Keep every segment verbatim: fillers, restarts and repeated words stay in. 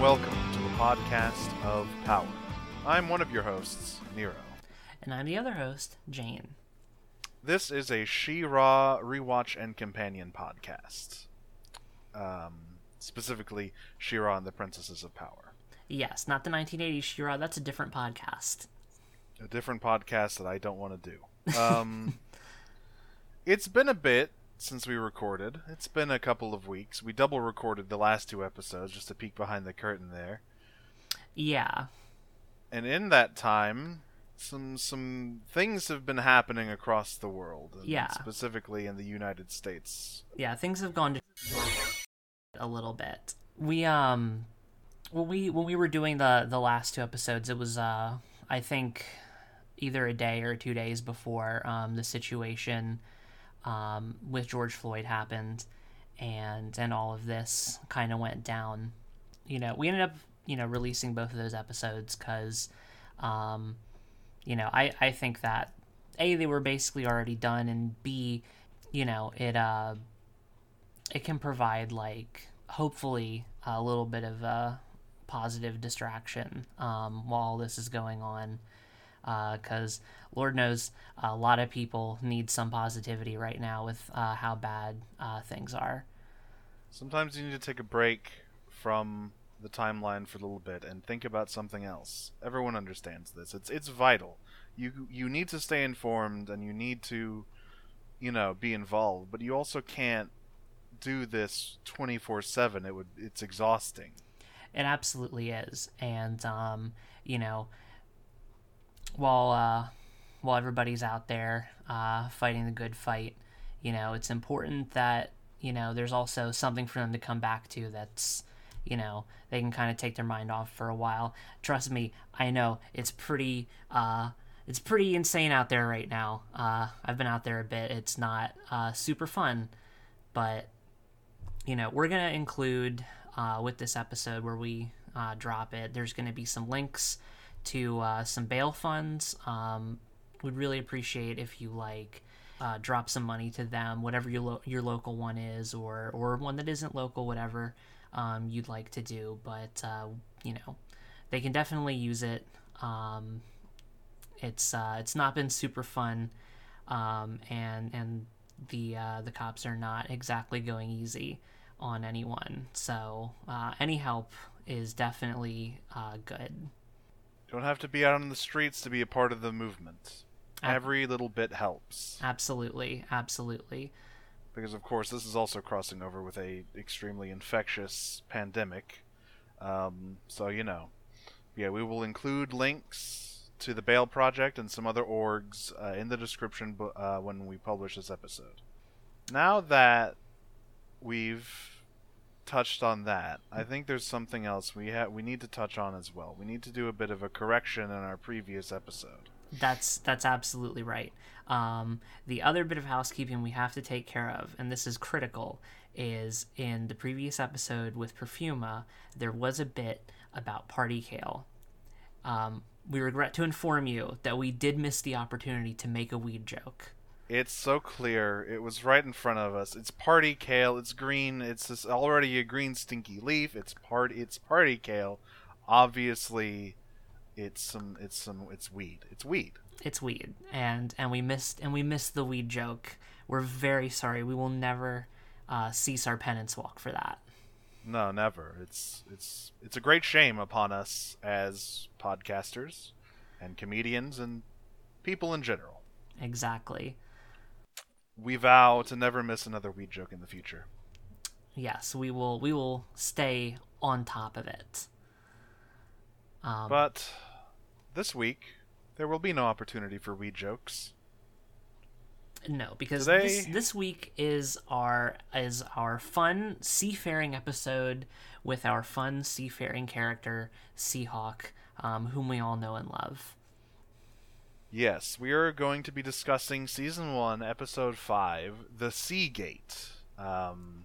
welcome to the podcast of Power. I'm one of your hosts, Nero. And I'm the other host, Jane. This is a She-Ra rewatch and companion podcast. Um, specifically, She-Ra and the Princesses of Power. Yes, not the nineteen eighties She-Ra. That's a different podcast. A different podcast that I don't want to do. Um, it's been a bit since we recorded. It's been a couple of weeks. We double recorded the last two episodes, just a peek behind the curtain there. Yeah. And in that time, some some things have been happening across the world. And yeah. Specifically in the United States. Yeah, things have gone to a little bit. We um when we when we were doing the the last two episodes, it was uh I think either a day or two days before um the situation Um, with George Floyd happened, and and all of this kind of went down. You know, we ended up, you know, releasing both of those episodes because, um, you know, I, I think that, A, they were basically already done, and B, you know, it uh, it can provide, like, hopefully a little bit of a positive distraction um, while all this is going on. Because uh, Lord knows a lot of people need some positivity right now with uh, how bad uh, things are. Sometimes you need to take a break from the timeline for a little bit and think about something else. Everyone understands this. It's it's vital. You you need to stay informed and you need to, you know, be involved. But you also can't do this twenty-four seven. It would it's exhausting. It absolutely is, and um, you know. While uh, while everybody's out there uh, fighting the good fight, you know, it's important that, you know, there's also something for them to come back to that's, you know, they can kind of take their mind off for a while. Trust me, I know it's pretty uh, it's pretty insane out there right now. Uh, I've been out there a bit. It's not uh, super fun, but, you know, we're going to include uh, with this episode where we uh, drop it, there's going to be some links to uh, some bail funds. Um, we'd really appreciate if you like uh, drop some money to them, whatever your lo- your local one is, or or one that isn't local, whatever um, you'd like to do. But uh, you know, they can definitely use it. Um, it's uh, it's not been super fun, um, and and the uh, the cops are not exactly going easy on anyone. So uh, any help is definitely uh, good. Don't have to be out on the streets to be a part of the movement. Every little bit helps. Absolutely, absolutely. Because, of course, this is also crossing over with a extremely infectious pandemic. Um, so, you know. Yeah, we will include links to the Bail Project and some other orgs uh, in the description uh, when we publish this episode. Now that we've touched on that, I think there's something else we ha- we need to touch on as well. We need to do a bit of a correction in our previous episode. That's that's absolutely right. Um, the other bit of housekeeping we have to take care of, and this is critical, is in the previous episode with Perfuma, there was a bit about party kale. Um, we regret to inform you that we did miss the opportunity to make a weed joke. It's so clear. It was right in front of us. It's party kale. It's green. It's this already a green stinky leaf. It's part. It's party kale. Obviously, it's some. It's some. It's weed. It's weed. It's weed. And and we missed. And we missed the weed joke. We're very sorry. We will never uh, cease our penance walk for that. No, never. It's it's it's a great shame upon us as podcasters, and comedians, and people in general. Exactly. We vow to never miss another weed joke in the future. Yes, we will. We will stay on top of it. Um, but this week, there will be no opportunity for weed jokes. No, because Today... this this week is our is our fun seafaring episode with our fun seafaring character Seahawk, um, whom we all know and love. Yes, we are going to be discussing Season one, Episode five, The Sea Gate. Um,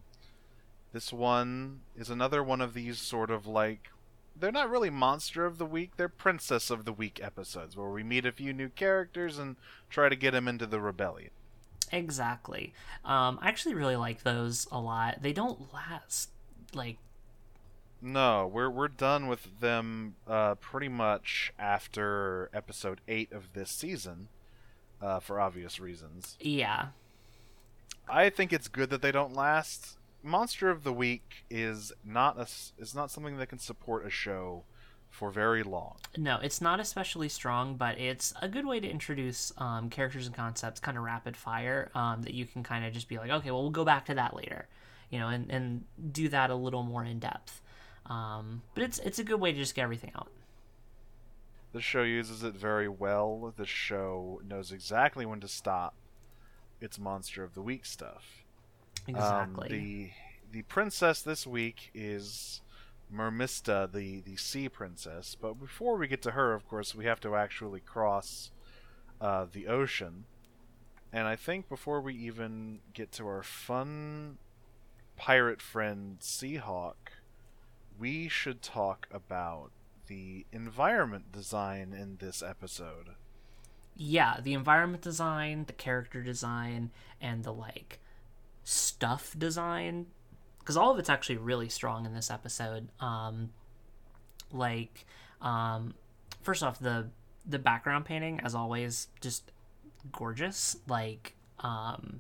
this one is another one of these sort of like, they're not really Monster of the Week, they're Princess of the Week episodes, where we meet a few new characters and try to get them into the rebellion. Exactly. Um, I actually really like those a lot. They don't last, like, No, we're we're done with them uh, pretty much after episode eight of this season, uh, for obvious reasons. Yeah. I think it's good that they don't last. Monster of the Week is not a, is not something that can support a show for very long. No, it's not especially strong, but it's a good way to introduce um, characters and concepts kind of rapid fire, um, that you can kind of just be like, okay, well, we'll go back to that later, you know, and, and do that a little more in depth. Um, but it's it's a good way to just get everything out. The show uses it very well. The show knows exactly when to stop its Monster of the Week stuff. Exactly. Um, the the princess this week is Mermista, the, the sea princess. But before we get to her, of course, we have to actually cross uh, the ocean. And I think before we even get to our fun pirate friend Seahawk, we should talk about the environment design in this episode. Yeah, the environment design, the character design, and the, like, stuff design, because all of it's actually really strong in this episode. Um, like, um, first off, the the background painting, as always, just gorgeous. Like, um,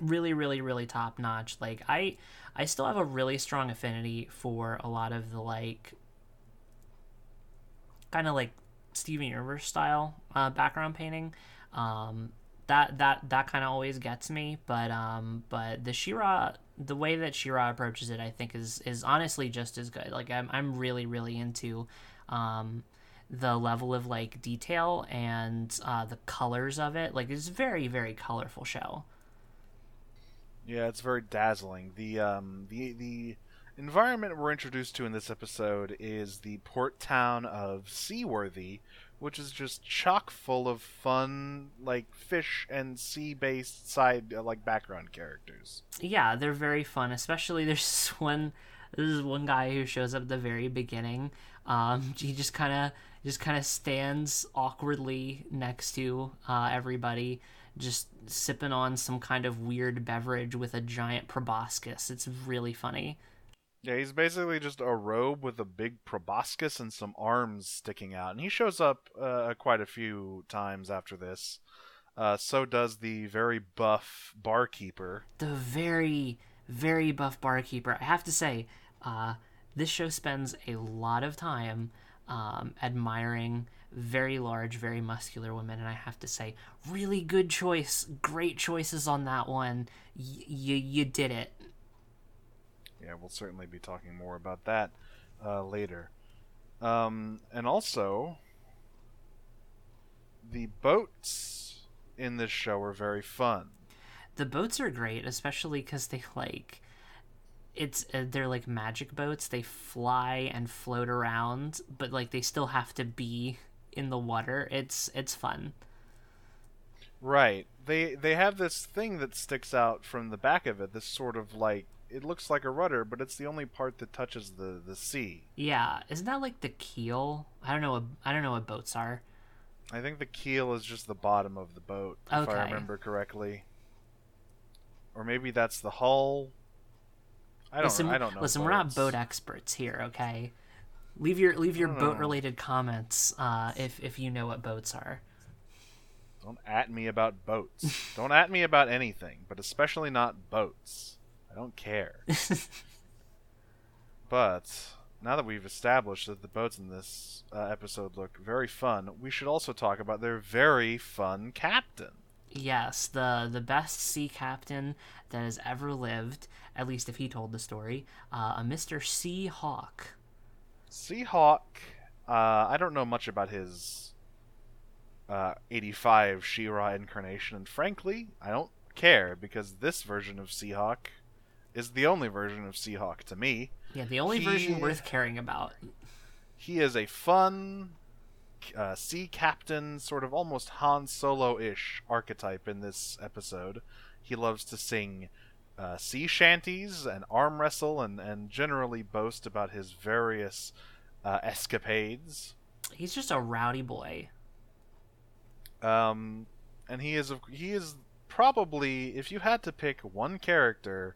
really, really, really top notch. Like, I I still have a really strong affinity for a lot of the, like, kind of like Steven Universe style uh, background painting. Um, that that that kind of always gets me, but um but the She-Ra, the way that She-Ra approaches it, I think is is honestly just as good. Like, I'm I'm really really into um the level of, like, detail and uh the colors of it. Like, it's a very very colorful show. Yeah, it's very dazzling. The um the the environment we're introduced to in this episode is the port town of Seaworthy, which is just chock full of fun, like, fish and sea-based side, uh, like, background characters. Yeah, they're very fun, especially there's one, there's one guy who shows up at the very beginning. Um, he just kind of just kind of stands awkwardly next to uh, everybody, just sipping on some kind of weird beverage with a giant proboscis. It's really funny. Yeah, he's basically just a robe with a big proboscis and some arms sticking out. And he shows up uh, quite a few times after this. Uh, so does the very buff barkeeper. The very, very buff barkeeper. I have to say, uh, this show spends a lot of time um, admiring very large, very muscular women. And I have to say, really good choice. Great choices on that one. Y- y- you did it. Yeah, we'll certainly be talking more about that uh, later. Um, and also, the boats in this show are very fun. The boats are great, especially because they, like, it's uh, they're like magic boats. They fly and float around, but, like, they still have to be in the water. It's it's fun. Right. They they have this thing that sticks out from the back of it. This sort of, like, it looks like a rudder, but it's the only part that touches the, the sea. Yeah, isn't that like the keel? I don't know. What, I don't know what boats are. I think the keel is just the bottom of the boat, okay, if I remember correctly. Or maybe that's the hull. I don't. know. I don't know. Listen, boats. We're not boat experts here, okay? Leave your leave your boat related comments uh, if if you know what boats are. Don't at me about boats. Don't at me about anything, but especially not boats. I don't care. But now that we've established that the boats in this uh, episode look very fun, we should also talk about their very fun captain. Yes, the the best sea captain that has ever lived, at least if he told the story, uh, a Mister Seahawk. Seahawk, uh, I don't know much about his uh, eighty-five She-Ra incarnation, and frankly, I don't care, because this version of Seahawk is the only version of Seahawk to me. Yeah, the only he, version worth caring about. He is a fun uh, sea captain, sort of almost Han Solo-ish archetype in this episode. He loves to sing uh, sea shanties and arm wrestle and, and generally boast about his various uh, escapades. He's just a rowdy boy. Um, and he is he is probably, if you had to pick one character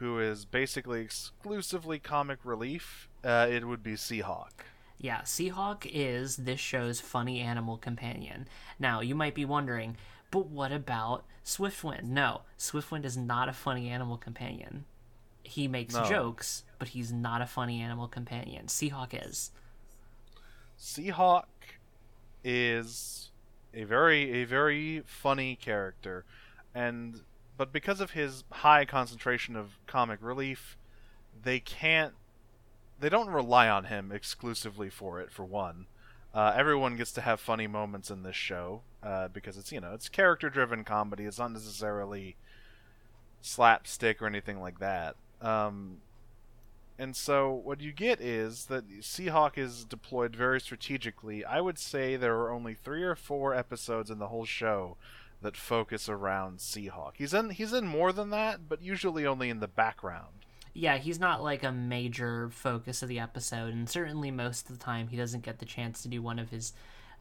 who is basically exclusively comic relief, uh, it would be Seahawk. Yeah, Seahawk is this show's funny animal companion. Now, you might be wondering, but what about Swiftwind? No, Swiftwind is not a funny animal companion. He makes no. jokes, but he's not a funny animal companion. Seahawk is. Seahawk is a very a very funny character, and but because of his high concentration of comic relief, they can't they don't rely on him exclusively for it. For one, uh, everyone gets to have funny moments in this show uh, because it's you know it's character-driven comedy. It's not necessarily slapstick or anything like that. Um, and so what you get is that Seahawk is deployed very strategically. I would say there are only three or four episodes in the whole show that focus around Seahawk. He's in he's in more than that, but usually only in the background. Yeah, he's not like a major focus of the episode, and certainly most of the time he doesn't get the chance to do one of his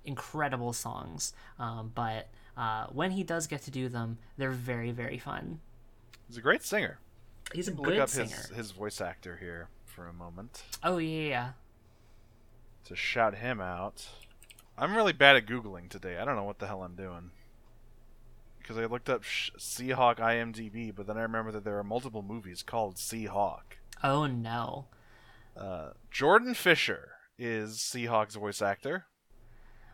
incredible songs. Um, but uh, when he does get to do them, they're very, very fun. He's a great singer. He's a good singer. Look up his, his voice actor here for a moment. Oh, yeah, yeah. To shout him out. I'm really bad at Googling today. I don't know what the hell I'm doing. Because I looked up Seahawk IMDb, but then I remember that there are multiple movies called Seahawk. Oh, no. Uh, Jordan Fisher is Seahawk's voice actor.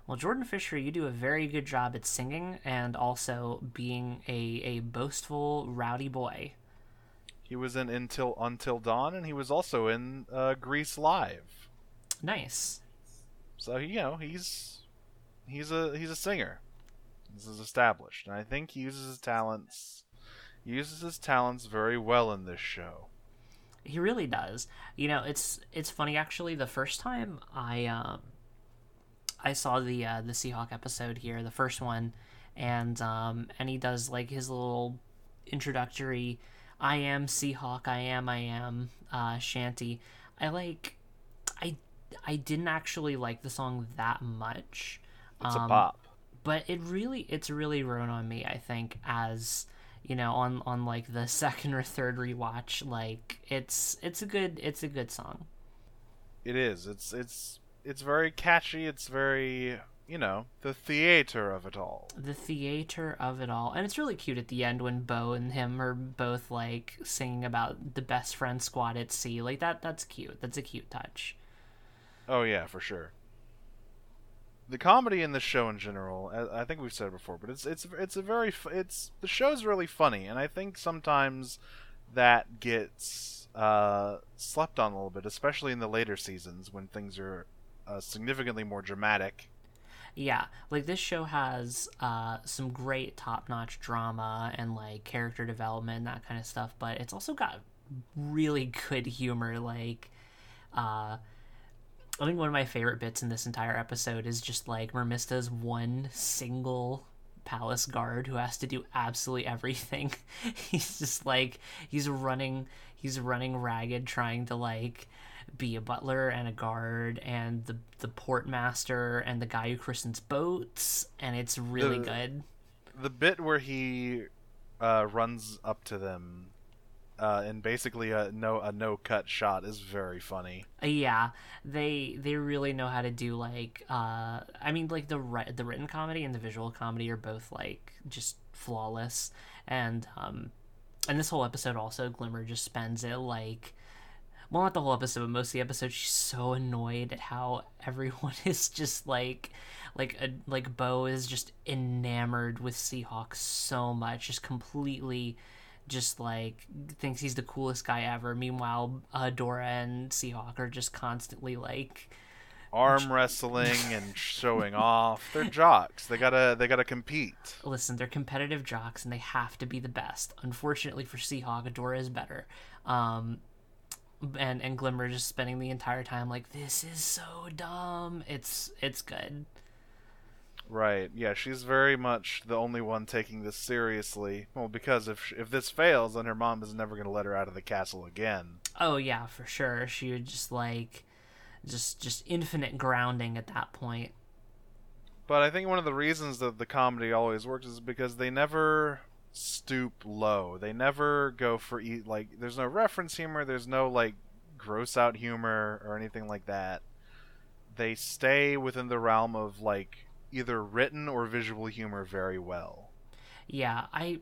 Well, Jordan Fisher, you do a very good job at singing and also being a, a boastful, rowdy boy. He was in Until, Until Dawn, and he was also in uh, Grease Live. Nice. So, you know, he's he's a he's a singer. This is established. And I think he uses his talents, uses his talents very well in this show. He really does. You know, it's it's funny, actually. The first time I... Um... I saw the uh, the Seahawk episode here, the first one, and um, and he does like his little introductory "I am Seahawk, I am, I am" uh, shanty. I like, I I didn't actually like the song that much. It's um, a bop, but it really it's really grown on me. I think as you know, on, on like the second or third rewatch, like it's it's a good it's a good song. It is. It's it's. It's very catchy. It's very, you know, the theater of it all. The theater of it all. And it's really cute at the end when Bow and him are both, like, singing about the best friend squad at sea. Like, that. that's cute. That's a cute touch. Oh, yeah, for sure. The comedy in the show in general, I, I think we've said it before, but it's it's it's a very... it's the show's really funny, and I think sometimes that gets uh, slept on a little bit, especially in the later seasons when things are... Uh, significantly more dramatic. Yeah, like this show has uh, some great top-notch drama and like character development and that kind of stuff, but it's also got really good humor. Like, uh, I think one of my favorite bits in this entire episode is just like Mermista's one single palace guard who has to do absolutely everything. He's just like he's running, he's running ragged, trying to like be a butler and a guard and the the port master and the guy who christens boats, and it's really the, good. The bit where he uh, runs up to them uh, in basically a no a no cut shot is very funny. Uh, yeah, they they really know how to do like uh, I mean like the ri- the written comedy and the visual comedy are both like just flawless, and um and this whole episode also Glimmer just spends it like. Well, not the whole episode, but most of the episode, she's so annoyed at how everyone is just like, like, a, like Bo is just enamored with Seahawk so much, just completely, just like thinks he's the coolest guy ever. Meanwhile, Adora and Seahawk are just constantly like arm wrestling and showing off. They're jocks. They gotta, they gotta compete. Listen, they're competitive jocks, and they have to be the best. Unfortunately for Seahawk, Adora is better. Um, And and Glimmer just spending the entire time like, this is so dumb. It's it's good. Right. Yeah, she's very much the only one taking this seriously. Well, because if if this fails, then her mom is never going to let her out of the castle again. Oh, yeah, for sure. She would just like just just infinite grounding at that point. But I think one of the reasons that the comedy always works is because they never stoop low. They never go for e- like there's no reference humor, there's no like gross out humor or anything like that. They stay within the realm of like either written or visual humor very well. Yeah, I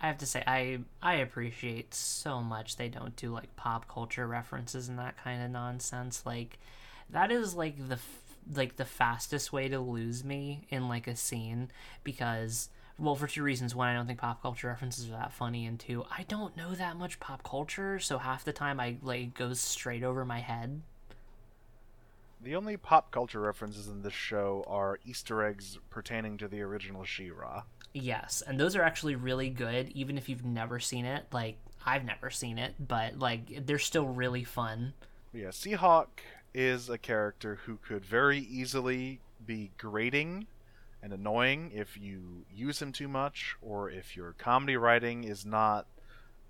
I have to say I I appreciate so much they don't do like pop culture references and that kind of nonsense. Like that is like the f- like the fastest way to lose me in like a scene, because well, for two reasons. One, I don't think pop culture references are that funny, and two, I don't know that much pop culture, so half the time I like goes straight over my head. The only pop culture references in this show are Easter eggs pertaining to the original She-Ra. Yes, and those are actually really good, even if you've never seen it. Like, I've never seen it, but, like, they're still really fun. Yeah, Seahawk is a character who could very easily be grating and annoying if you use him too much, or if your comedy writing is not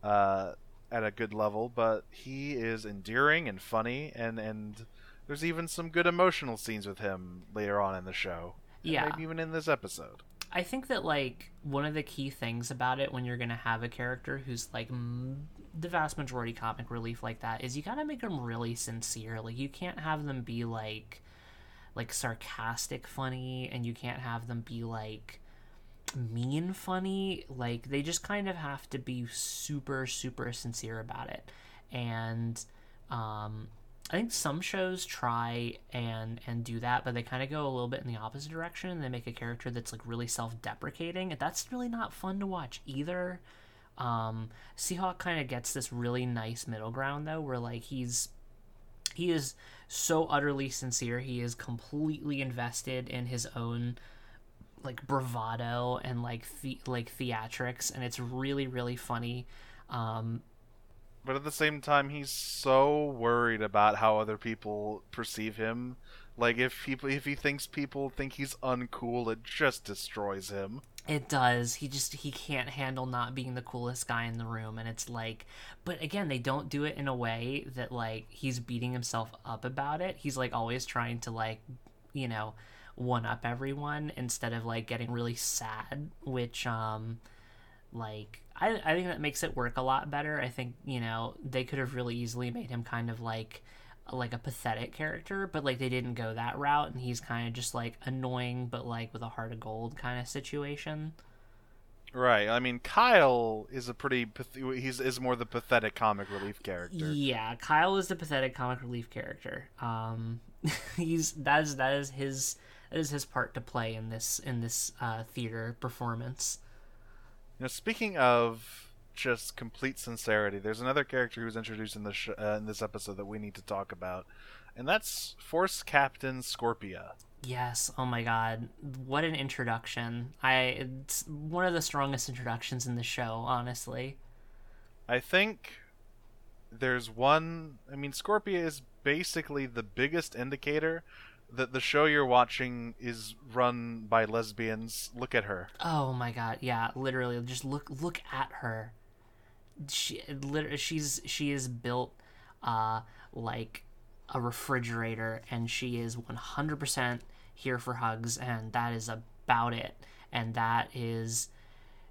uh, at a good level, but he is endearing and funny, and... and there's even some good emotional scenes with him later on in the show. Yeah. Maybe even in this episode. I think that, like, one of the key things about it when you're going to have a character who's, like, m- the vast majority comic relief like that is you got to make them really sincere. Like, you can't have them be, like, like, sarcastic funny, and you can't have them be, like, mean funny. Like, they just kind of have to be super, super sincere about it. And, um... I think some shows try and and do that, but they kind of go a little bit in the opposite direction, and they make a character that's like really self-deprecating, and that's really not fun to watch either. Um, Seahawk kind of gets this really nice middle ground though, where like he's he is so utterly sincere, he is completely invested in his own like bravado and like the, like theatrics, and it's really really funny. Um, But at the same time, he's so worried about how other people perceive him. Like, if he, if he thinks people think he's uncool, it just destroys him. It does. He just, he can't handle not being the coolest guy in the room. And it's like, but again, they don't do it in a way that, like, he's beating himself up about it. He's, like, always trying to, like, you know, one-up everyone instead of, like, getting really sad, which, um... like I, I think that makes it work a lot better. I think, you know, they could have really easily made him kind of like like a pathetic character, but like they didn't go that route, and he's kind of just like annoying but like with a heart of gold kind of situation. Right. I mean, Kyle is a pretty he's is more the pathetic comic relief character. Yeah, Kyle is the pathetic comic relief character. Um, he's that is that is his that is his part to play in this in this uh, theater performance. You know, speaking of just complete sincerity, there's another character who was introduced in this sh- uh, in this episode that we need to talk about, and that's Force Captain Scorpia. Yes, oh my God, what an introduction! I it's one of the strongest introductions in the show, honestly. I think there's one. I mean, Scorpia is basically the biggest indicator that the show you're watching is run by lesbians. Look at her. Oh my God, yeah, literally, just look look at her. She literally, she's she is built uh like a refrigerator, and she is one hundred percent here for hugs, and that is about it. And that is,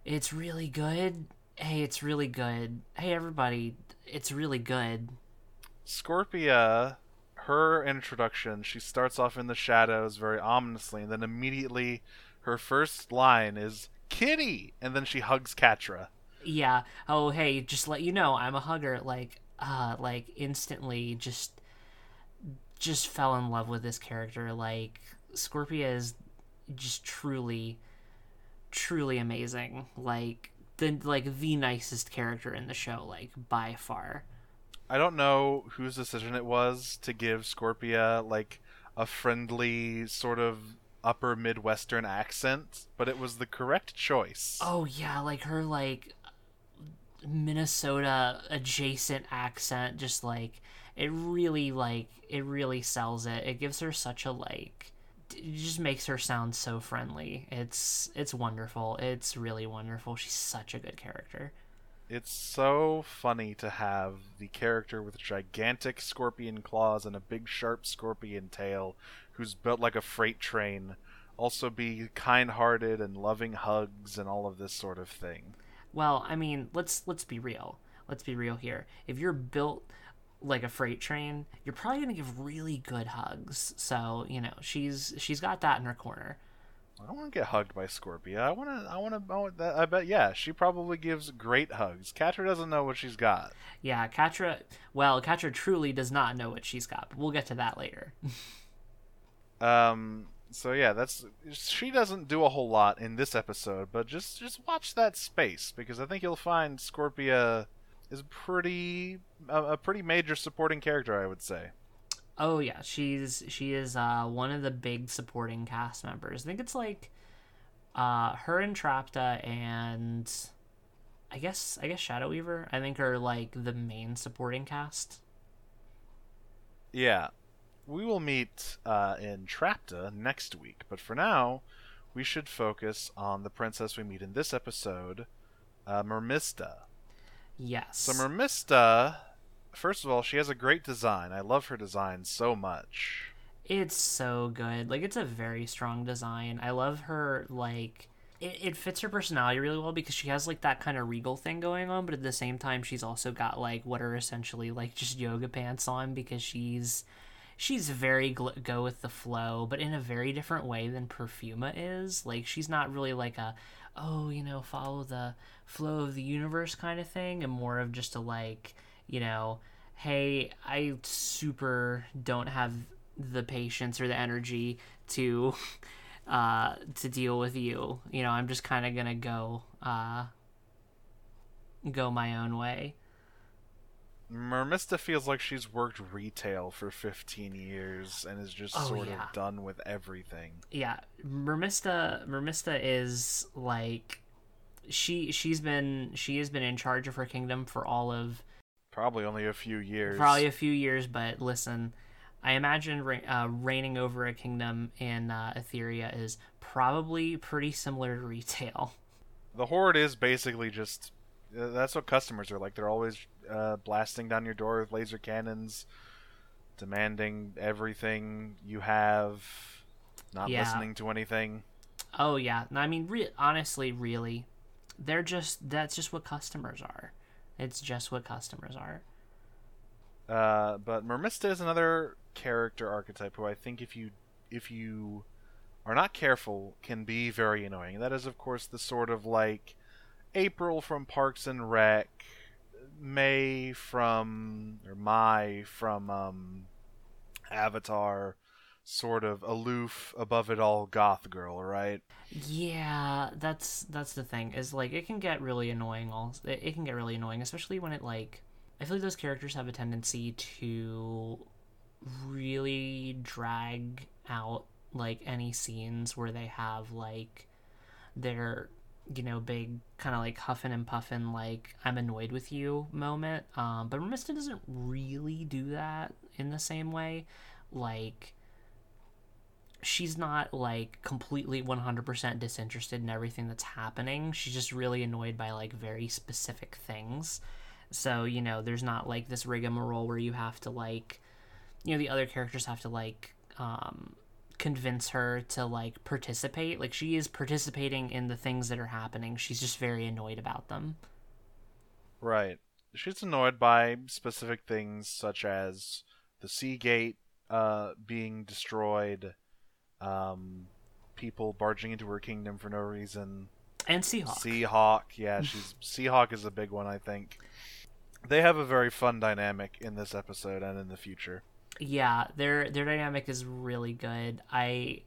it's really good. Hey, it's really good. Hey, everybody, it's really good. Scorpia. Her introduction, she starts off in the shadows very ominously, and then immediately her first line is, "Kitty!" And then she hugs Catra. Yeah. Oh, hey, just let you know, I'm a hugger. Like, uh, like instantly just, just fell in love with this character. Like, Scorpia is just truly, truly amazing. Like, the, like, the nicest character in the show, like, by far. I don't know whose decision it was to give Scorpia, like, a friendly sort of upper Midwestern accent, but it was the correct choice. Oh, yeah, like, her, like, Minnesota-adjacent accent, just, like, it really, like, it really sells it. It gives her such a, like, it just makes her sound so friendly. It's, it's wonderful. It's really wonderful. She's such a good character. It's so funny to have the character with gigantic scorpion claws and a big sharp scorpion tail who's built like a freight train also be kind-hearted and loving hugs and all of this sort of thing. Well, I mean, let's let's be real. Let's be real here. If you're built like a freight train, you're probably gonna give really good hugs. So, you know, she's she's got that in her corner. I don't want to get hugged by Scorpia. I want to. I want to. I bet. Yeah, she probably gives great hugs. Catra doesn't know what she's got. Yeah, Catra. Well, Catra truly does not know what she's got. But we'll get to that later. um. So yeah, that's. She doesn't do a whole lot in this episode, but just just watch that space, because I think you'll find Scorpia is pretty a, a pretty major supporting character, I would say. Oh yeah, she's she is uh, one of the big supporting cast members. I think it's like uh, her and Entrapta, and I guess I guess Shadow Weaver, I think, are like the main supporting cast. Yeah, we will meet uh, in Entrapta next week, but for now, we should focus on the princess we meet in this episode, uh, Mermista. Yes. So Mermista. First of all, she has a great design. I love her design so much. It's so good. Like, it's a very strong design. I love her, like, it, it fits her personality really well, because she has, like, that kind of regal thing going on, but at the same time, she's also got, like, what are essentially, like, just yoga pants on, because she's she's very gl- go with the flow, but in a very different way than Perfuma is. Like, she's not really, like, a, oh, you know, follow the flow of the universe kind of thing, and more of just a, like... you know, hey, I super don't have the patience or the energy to uh, to deal with you. You know, I'm just kind of going to go uh, go my own way. Mermista feels like she's worked retail for fifteen years and is just oh, sort yeah. of done with everything. Yeah, Mermista, Mermista is like, she, she's been, she has been in charge of her kingdom for all of... Probably only a few years. Probably a few years, but listen, I imagine uh, reigning over a kingdom in uh, Etheria is probably pretty similar to retail. The Horde is basically just, uh, that's what customers are like. They're always uh, blasting down your door with laser cannons, demanding everything you have, not yeah. listening to anything. Oh, yeah. I mean, re- honestly, really, they're just, that's just what customers are. It's just what customers are. Uh, but Mermista is another character archetype who I think if you if you are not careful can be very annoying. That is, of course, the sort of like April from Parks and Rec, May from or Mai from um, Avatar, sort of aloof, above it all goth girl, right? Yeah, that's that's the thing, is like it can get really annoying all it, it can get really annoying, especially when it, like, I feel like those characters have a tendency to really drag out like any scenes where they have like their, you know, big kind of like huffing and puffing, like, I'm annoyed with you moment. Um but Mermista doesn't really do that in the same way. Like, she's not, like, completely one hundred percent disinterested in everything that's happening. She's just really annoyed by, like, very specific things. So, you know, there's not, like, this rigmarole where you have to, like... You know, the other characters have to, like, um, convince her to, like, participate. Like, she is participating in the things that are happening. She's just very annoyed about them. Right. She's annoyed by specific things such as the sea gate uh, being destroyed... Um, people barging into her kingdom for no reason. And Seahawk. Seahawk, yeah, she's Seahawk is a big one, I think. They have a very fun dynamic in this episode and in the future. Yeah, their their dynamic is really good. I,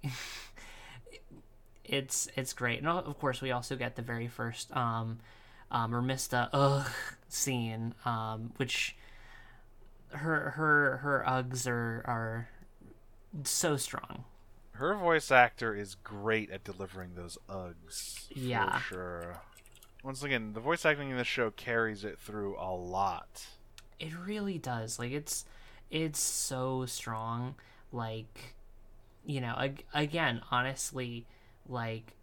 it's it's great, and of course we also get the very first um, um Mermista ugh scene, um, which her her her uggs are are so strong. Her voice actor is great at delivering those uggs. Yeah. For sure. Once again, the voice acting in this show carries it through a lot. It really does. Like, it's it's so strong. Like, you know, ag- again, honestly, like,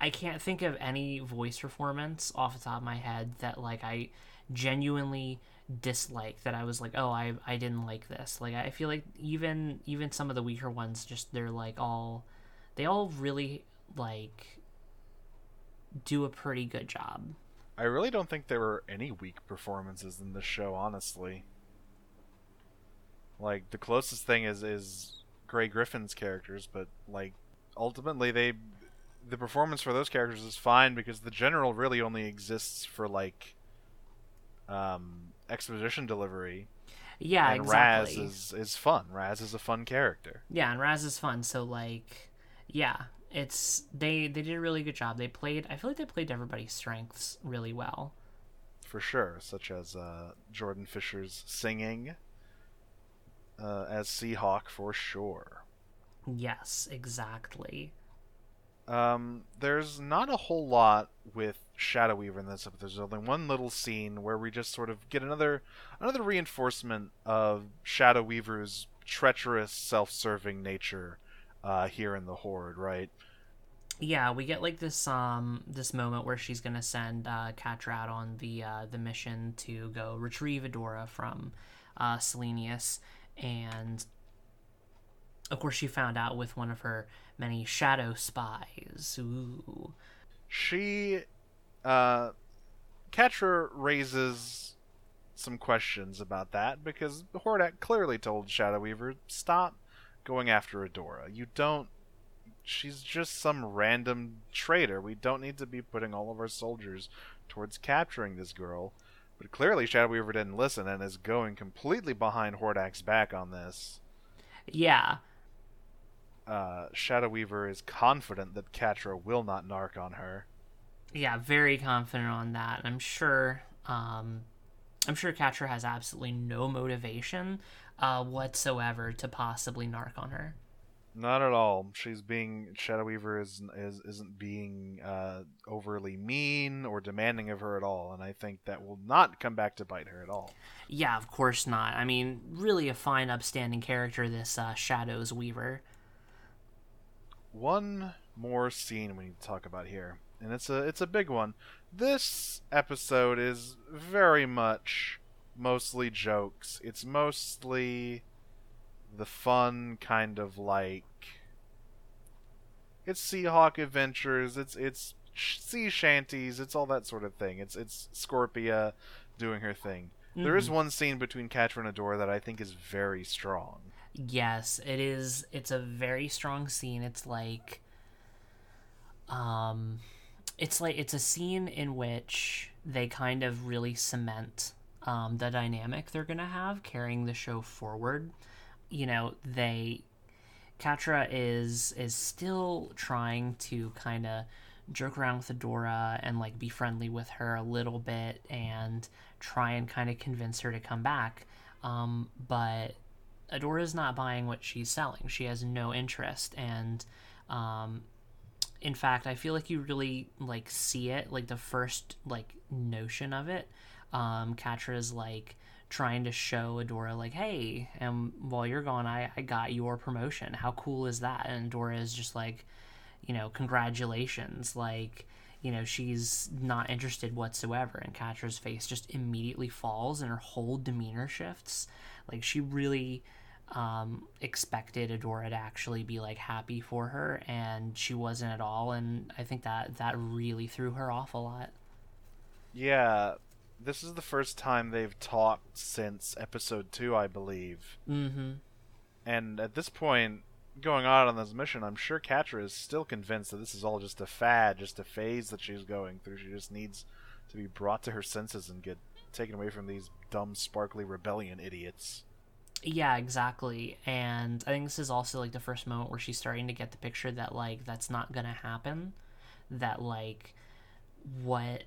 I can't think of any voice performance off the top of my head that, like, I genuinely dislike, that I was like, oh, I I didn't like this. Like, I feel like even even some of the weaker ones, just they're like all they all really like do a pretty good job. I really don't think there were any weak performances in this show, honestly. Like, the closest thing is, is Grey Griffin's characters, but, like, ultimately they... the performance for those characters is fine because the general really only exists for, like, um, exposition delivery. Yeah, and exactly. And Raz is, is fun. Raz is a fun character. Yeah, and Raz is fun, so, like, yeah. It's they, they did a really good job. They played... I feel like they played everybody's strengths really well. For sure, such as uh, Jordan Fisher's singing... Uh, as Seahawk, for sure. Yes, exactly. Um, there's not a whole lot with Shadow Weaver in this, but there's only one little scene where we just sort of get another another reinforcement of Shadow Weaver's treacherous, self-serving nature uh, here in the Horde, right? Yeah, we get like this um this moment where she's gonna send uh, Catra out on the uh, the mission to go retrieve Adora from uh, Selenius. And, of course, she found out with one of her many shadow spies. Ooh. She, uh, Catra raises some questions about that, because Hordak clearly told Shadow Weaver, stop going after Adora. You don't, she's just some random traitor. We don't need to be putting all of our soldiers towards capturing this girl. But clearly Shadow Weaver didn't listen and is going completely behind Hordak's back on this. Yeah. Uh, Shadow Weaver is confident that Catra will not narc on her. Yeah, very confident on that. I'm sure um, I'm sure Catra has absolutely no motivation uh, whatsoever to possibly narc on her. Not at all. She's being... Shadow Weaver is, is, isn't being uh, overly mean or demanding of her at all, and I think that will not come back to bite her at all. Yeah, of course not. I mean, really a fine, upstanding character, this uh, Shadows Weaver. One more scene we need to talk about here, and it's a it's a big one. This episode is very much mostly jokes. It's mostly... the fun kind of, like, it's Seahawk adventures, it's it's sea shanties, it's all that sort of thing. It's it's Scorpia doing her thing. Mm-hmm. There is one scene between Catra and Adora that I think is very strong. Yes, it is. It's a very strong scene. It's like, um, it's like it's a scene in which they kind of really cement um the dynamic they're gonna have carrying the show forward. You know, they, Catra is is still trying to kind of joke around with Adora and, like, be friendly with her a little bit and try and kind of convince her to come back. Um, but Adora's not buying what she's selling. She has no interest. And, um, in fact, I feel like you really, like, see it, like, the first, like, notion of it. Um, Catra's, like... trying to show Adora, like, hey, and while you're gone, I, I got your promotion. How cool is that? And Adora is just like, you know, congratulations. Like, you know, she's not interested whatsoever. And Catra's face just immediately falls and her whole demeanor shifts. Like, she really um, expected Adora to actually be, like, happy for her, and she wasn't at all. And I think that that really threw her off a lot. Yeah. This is the first time they've talked since episode two, I believe. Mm-hmm. And at this point, going on on this mission, I'm sure Catra is still convinced that this is all just a fad, just a phase that she's going through. She just needs to be brought to her senses and get taken away from these dumb, sparkly rebellion idiots. Yeah, exactly. And I think this is also, like, the first moment where she's starting to get the picture that, like, that's not gonna happen. That, like, what...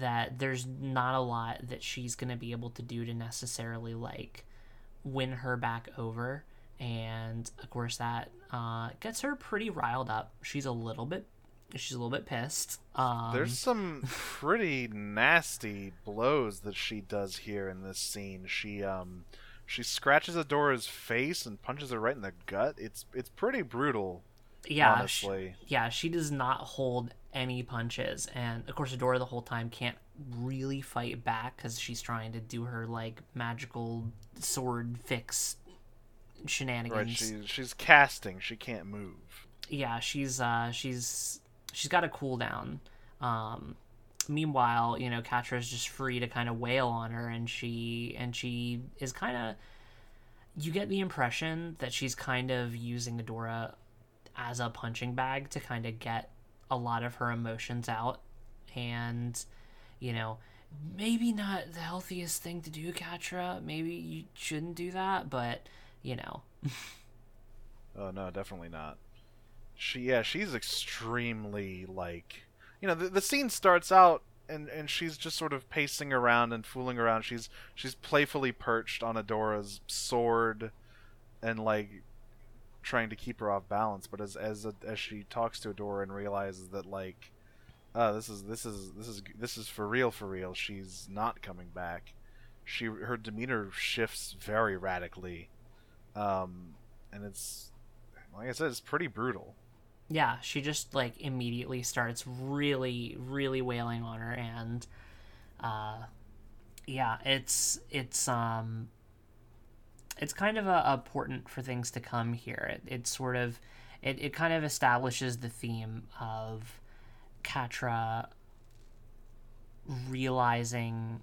that there's not a lot that she's going to be able to do to necessarily, like, win her back over. And, of course, that uh, gets her pretty riled up. She's a little bit she's a little bit pissed. Um, there's some pretty nasty blows that she does here in this scene. She um she scratches Adora's face and punches her right in the gut. It's it's pretty brutal. Yeah, honestly. She, yeah, she does not hold any punches, and of course Adora the whole time can't really fight back because she's trying to do her, like, magical sword fix shenanigans. Right, she, she's casting; she can't move. Yeah, she's uh, she's she's got a cooldown, um, meanwhile, you know, Catra is just free to kind of wail on her, and she and she is kind of, you get the impression that she's kind of using Adora as a punching bag to kind of get a lot of her emotions out. And, you know, maybe not the healthiest thing to do, Catra. Maybe you shouldn't do that, but, you know. Oh, no, definitely not. She, yeah, she's extremely, like... You know, the, the scene starts out, and, and she's just sort of pacing around and fooling around. She's she's playfully perched on Adora's sword and, like, trying to keep her off balance. But as as as she talks to Adora and realizes that, like, oh, this is this is this is this is for real, for real. She's not coming back. She her demeanor shifts very radically, um, and it's, like I said, it's pretty brutal. Yeah, she just, like, immediately starts really, really wailing on her, and, uh, yeah, it's, it's, um, it's kind of a, a portent for things to come here. It, it sort of, it, it kind of establishes the theme of Catra realizing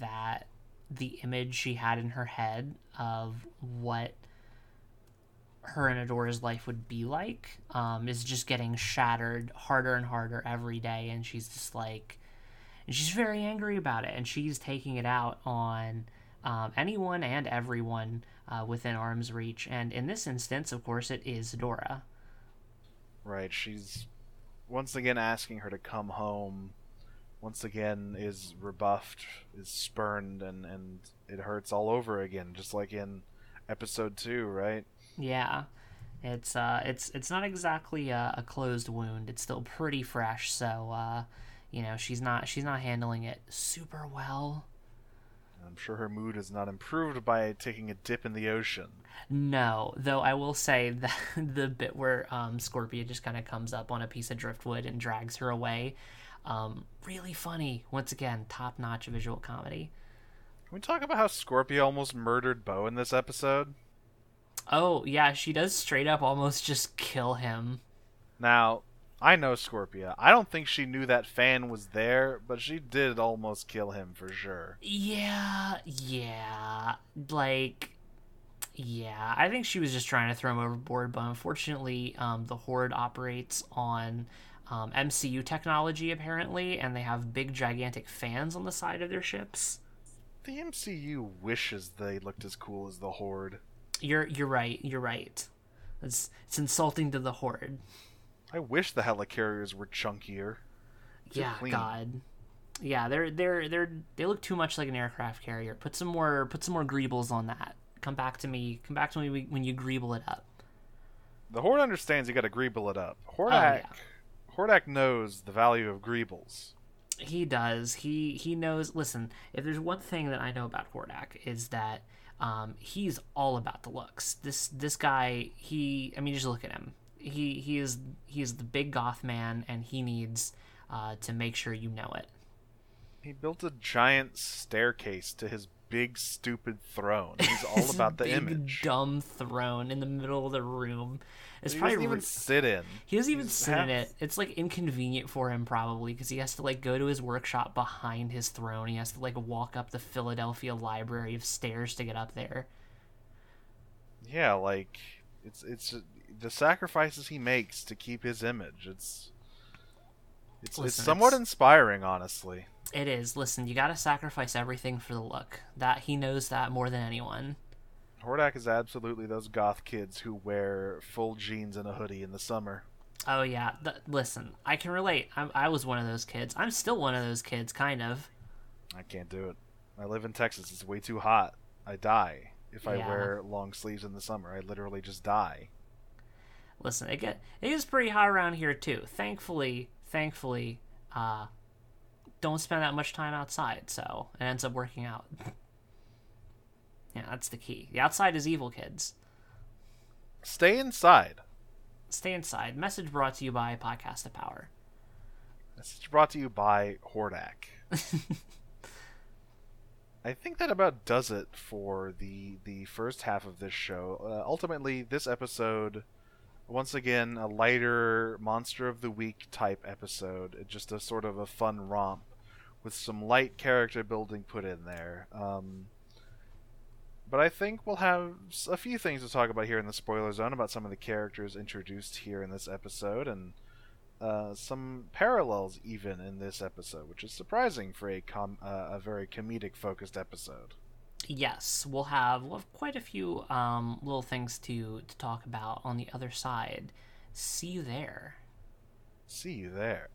that the image she had in her head of what her and Adora's life would be like um is just getting shattered harder and harder every day, and she's just like, and she's very angry about it, and she's taking it out on um anyone and everyone uh within arm's reach. And in this instance, of course, it is Adora. Right, she's once again asking her to come home, once again is rebuffed, is spurned, and and it hurts all over again, just like in episode two, right? Yeah, it's uh, it's it's not exactly a, a closed wound. It's still pretty fresh, so uh, you know, she's not she's not handling it super well. I'm sure her mood is not improved by taking a dip in the ocean. No, though I will say that the bit where um, Scorpia just kind of comes up on a piece of driftwood and drags her away, um, really funny. Once again, top-notch visual comedy. Can we talk about how Scorpia almost murdered Bow in this episode? Oh, yeah, she does straight up almost just kill him. Now, I know Scorpia. I don't think she knew that fan was there, but she did almost kill him for sure. Yeah, yeah. Like, yeah. I think she was just trying to throw him overboard, but unfortunately, um, the Horde operates on um, M C U technology, apparently, and they have big, gigantic fans on the side of their ships. The M C U wishes they looked as cool as the Horde. You're you're right, you're right. It's, it's insulting to the Horde. I wish the helicarriers were chunkier. They're yeah, clean. God. Yeah, they're they're they're they look too much like an aircraft carrier. Put some more put some more greebles on that. Come back to me. Come back to me when you greeble it up. The Horde understands you gotta greeble it up. Hordak oh, yeah. Hordak knows the value of greebles. He does. He he knows. Listen, if there's one thing that I know about Hordak, is that Um, he's all about the looks. This this guy, he, I mean, just look at him. He he is he is the big goth man, and he needs uh, to make sure you know it. He built a giant staircase to his big stupid throne. He's all about the big, image. Dumb throne in the middle of the room. It's he probably doesn't even re- sit in. He doesn't even He's sit half... in it. It's like inconvenient for him probably because he has to like go to his workshop behind his throne. He has to like walk up the Philadelphia Library of stairs to get up there. Yeah, like it's it's the sacrifices he makes to keep his image. It's it's, Listen, it's somewhat it's... inspiring, honestly. It is. Listen, you gotta sacrifice everything for the look. That he knows that more than anyone. Hordak is absolutely those goth kids who wear full jeans and a hoodie in the summer. Oh, yeah. Th- listen, I can relate. I'm, I was one of those kids. I'm still one of those kids, kind of. I can't do it. I live in Texas. It's way too hot. I die if I yeah. wear long sleeves in the summer. I literally just die. Listen, it, get, it is pretty hot around here, too. Thankfully, thankfully, uh, don't spend that much time outside, so it ends up working out. Yeah, that's the key. The outside is evil, kids. Stay inside. Stay inside. Message brought to you by Podcast of Power. Message brought to you by Hordak. I think that about does it for the the first half of this show. Uh, ultimately, this episode Once again, a lighter Monster of the Week type episode. Just a sort of a fun romp with some light character building put in there. Um, but I think we'll have a few things to talk about here in the spoiler zone about some of the characters introduced here in this episode, and uh, some parallels even in this episode, which is surprising for a com- uh, a very comedic focused episode. Yes, we'll have, we'll have quite a few um, little things to, to talk about on the other side. See you there. See you there.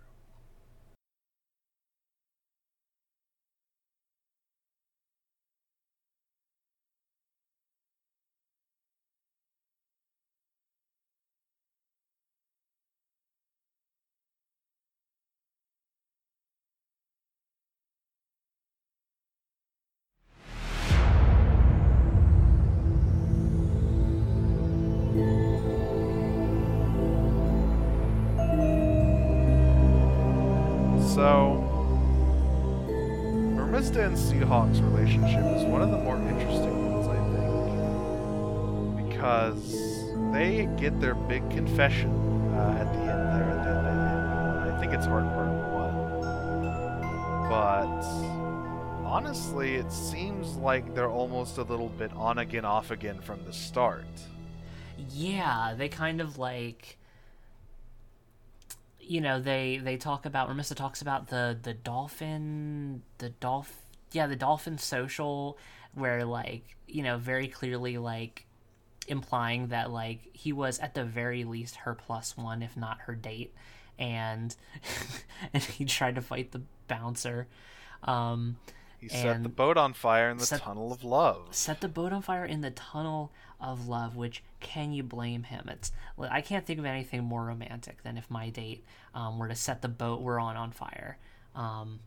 Mermista and Seahawk's relationship is one of the more interesting ones, I think, because they get their big confession uh, at the end there. At the end, I think it's Heartburn one. But honestly, it seems like they're almost a little bit on again, off again from the start. Yeah, they kind of like... You know, they, they talk about, Mermista talks about the, the dolphin, the dolphin, yeah, the dolphin social, where, like, you know, very clearly, like, implying that, like, he was at the very least her plus one, if not her date, and and he tried to fight the bouncer. Um, he set the boat on fire in the set, tunnel of love. Set the boat on fire in the tunnel of love, which, can you blame him? It's, I can't think of anything more romantic than if my date um, were to set the boat we're on on fire. Um,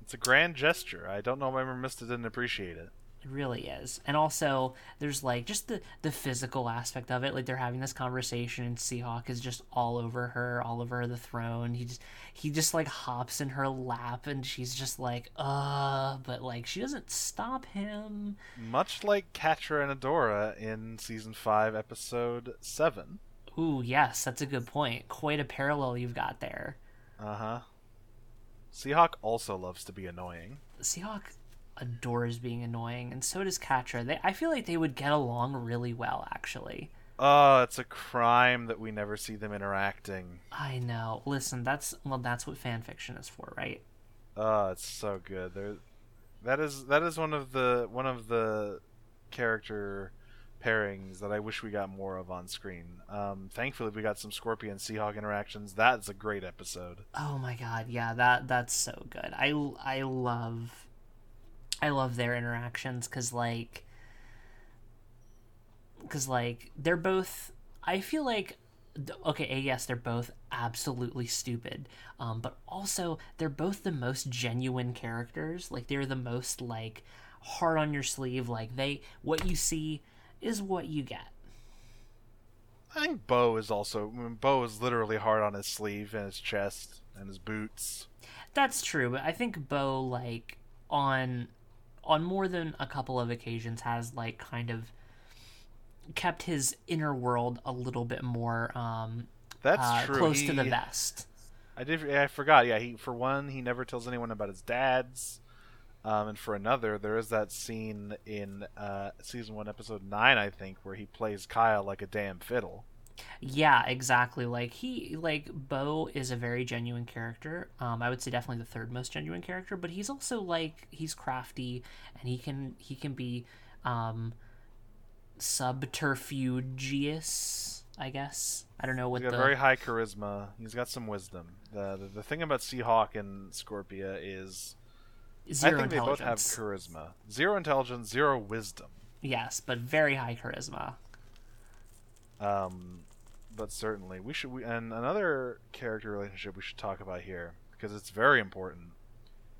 it's a grand gesture. I don't know why Mermista didn't appreciate it. It really is. And also, there's, like, just the, the physical aspect of it. Like, they're having this conversation, and Seahawk is just all over her, all over the throne. He just, he just like, hops in her lap, and she's just like, uh, but, like, she doesn't stop him. Much like Catra and Adora in Season five, Episode seven. Ooh, yes, that's a good point. Quite a parallel you've got there. Uh-huh. Seahawk also loves to be annoying. Seahawk adores being annoying, and so does Catra. They, I feel like they would get along really well, actually. Oh, it's a crime that we never see them interacting. I know. Listen, that's well, that's what fan fiction is for, right? Oh, it's so good. There, that is that is one of the one of the character pairings that I wish we got more of on screen. Um, thankfully, we got some Scorpia and Seahawk interactions. That's a great episode. Oh my god, yeah, that that's so good. I I love. I love their interactions because, like, because like they're both. I feel like, okay, yes, they're both absolutely stupid, um, but also they're both the most genuine characters. Like, they're the most, like, hard on your sleeve. Like, they, what you see is what you get. I think Bow is also. I mean, Bow is literally hard on his sleeve and his chest and his boots. That's true, but I think Bow, like, on. on more than a couple of occasions has, like, kind of kept his inner world a little bit more um, That's uh, true. close he, to the vest. I did. I forgot. Yeah, he, for one, he never tells anyone about his dad's. Um, and for another, there is that scene in uh, Season one, Episode nine, I think, where he plays Kyle like a damn fiddle. Yeah, exactly. Like, he, like, Bo is a very genuine character. Um, I would say definitely the third most genuine character, but he's also, like, he's crafty, and he can, he can be, um, subterfugious, I guess. I don't know what the... He's got the... very high charisma. He's got some wisdom. The, the, the thing about Seahawk and Scorpia is... Zero I think they both have charisma. Zero intelligence, zero wisdom. Yes, but very high charisma. Um... But certainly, we should. We, and another character relationship we should talk about here, because it's very important.